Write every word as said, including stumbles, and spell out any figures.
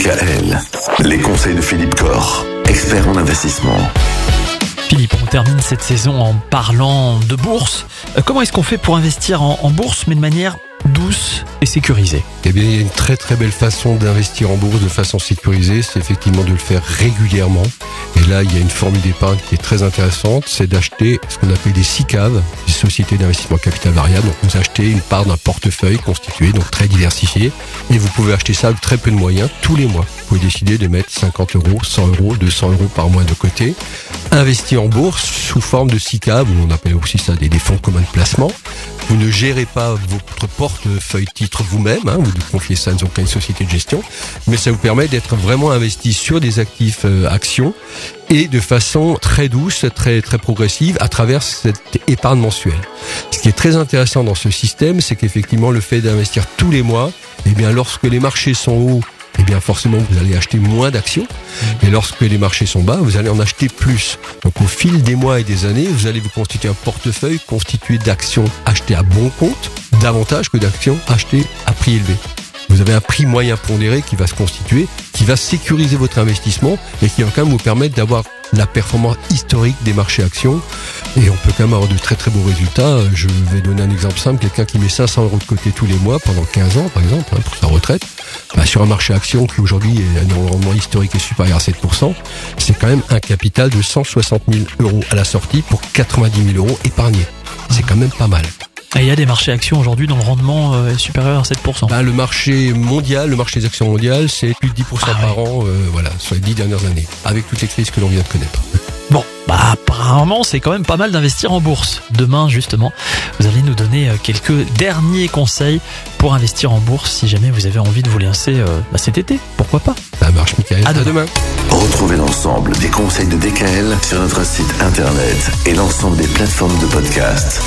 D K L, les conseils de Philippe Corr, expert en investissement. Philippe, on termine cette saison en parlant de bourse. Comment est-ce qu'on fait pour investir en, en bourse, mais de manière douce et sécurisée? Eh bien, il y a une très très belle façon d'investir en bourse de façon sécurisée, c'est effectivement de le faire régulièrement. Et là, il y a une formule d'épargne qui est très intéressante, c'est d'acheter ce qu'on appelle des SICAV, des sociétés d'investissement capital variable. Donc, vous achetez une part d'un portefeuille constitué, donc très diversifié, et vous pouvez acheter ça avec très peu de moyens tous les mois. Vous pouvez décider de mettre cinquante euros, cent euros, deux cents euros par mois de côté. Investir en bourse sous forme de SICAV, on appelle aussi ça des, des fonds communs de placement. Vous ne gérez pas votre portefeuille titre vous-même, hein, vous confiez ça à aucune société de gestion, mais ça vous permet d'être vraiment investi sur des actifs euh, actions et de façon très douce, très très progressive à travers cette épargne mensuelle. Ce qui est très intéressant dans ce système, c'est qu'effectivement le fait d'investir tous les mois, eh bien lorsque les marchés sont hauts, eh bien forcément vous allez acheter moins d'actions, et lorsque les marchés sont bas, vous allez en acheter plus. Donc au fil des mois et des années, vous allez vous constituer un portefeuille constitué d'actions achetées à bon compte, davantage que d'actions achetées à prix élevé. Vous avez un prix moyen pondéré qui va se constituer, qui va sécuriser votre investissement et qui va quand même vous permettre d'avoir la performance historique des marchés actions. Et on peut quand même avoir de très très beaux résultats. Je vais donner un exemple simple. Quelqu'un qui met cinq cents euros de côté tous les mois pendant quinze ans, par exemple, hein, pour sa retraite, bah, sur un marché action qui aujourd'hui a un rendement historique et supérieur à sept pour cent, c'est quand même un capital de cent soixante mille euros à la sortie pour quatre-vingt-dix mille euros épargnés. C'est quand même pas mal. Et il y a des marchés actions aujourd'hui dont le rendement est supérieur à sept pour cent. Bah, le marché mondial, le marché des actions mondiales, c'est plus de dix pour cent ah, par ouais. an, euh, voilà, sur les dix dernières années, avec toutes les crises que l'on vient de connaître. Bon, bah apparemment, c'est quand même pas mal d'investir en bourse. Demain, justement, vous allez nous donner quelques derniers conseils pour investir en bourse si jamais vous avez envie de vous lancer euh, bah, cet été, pourquoi pas. Ça marche, Michael. À, à demain. demain. Retrouvez l'ensemble des conseils de D K L sur notre site internet et l'ensemble des plateformes de podcast.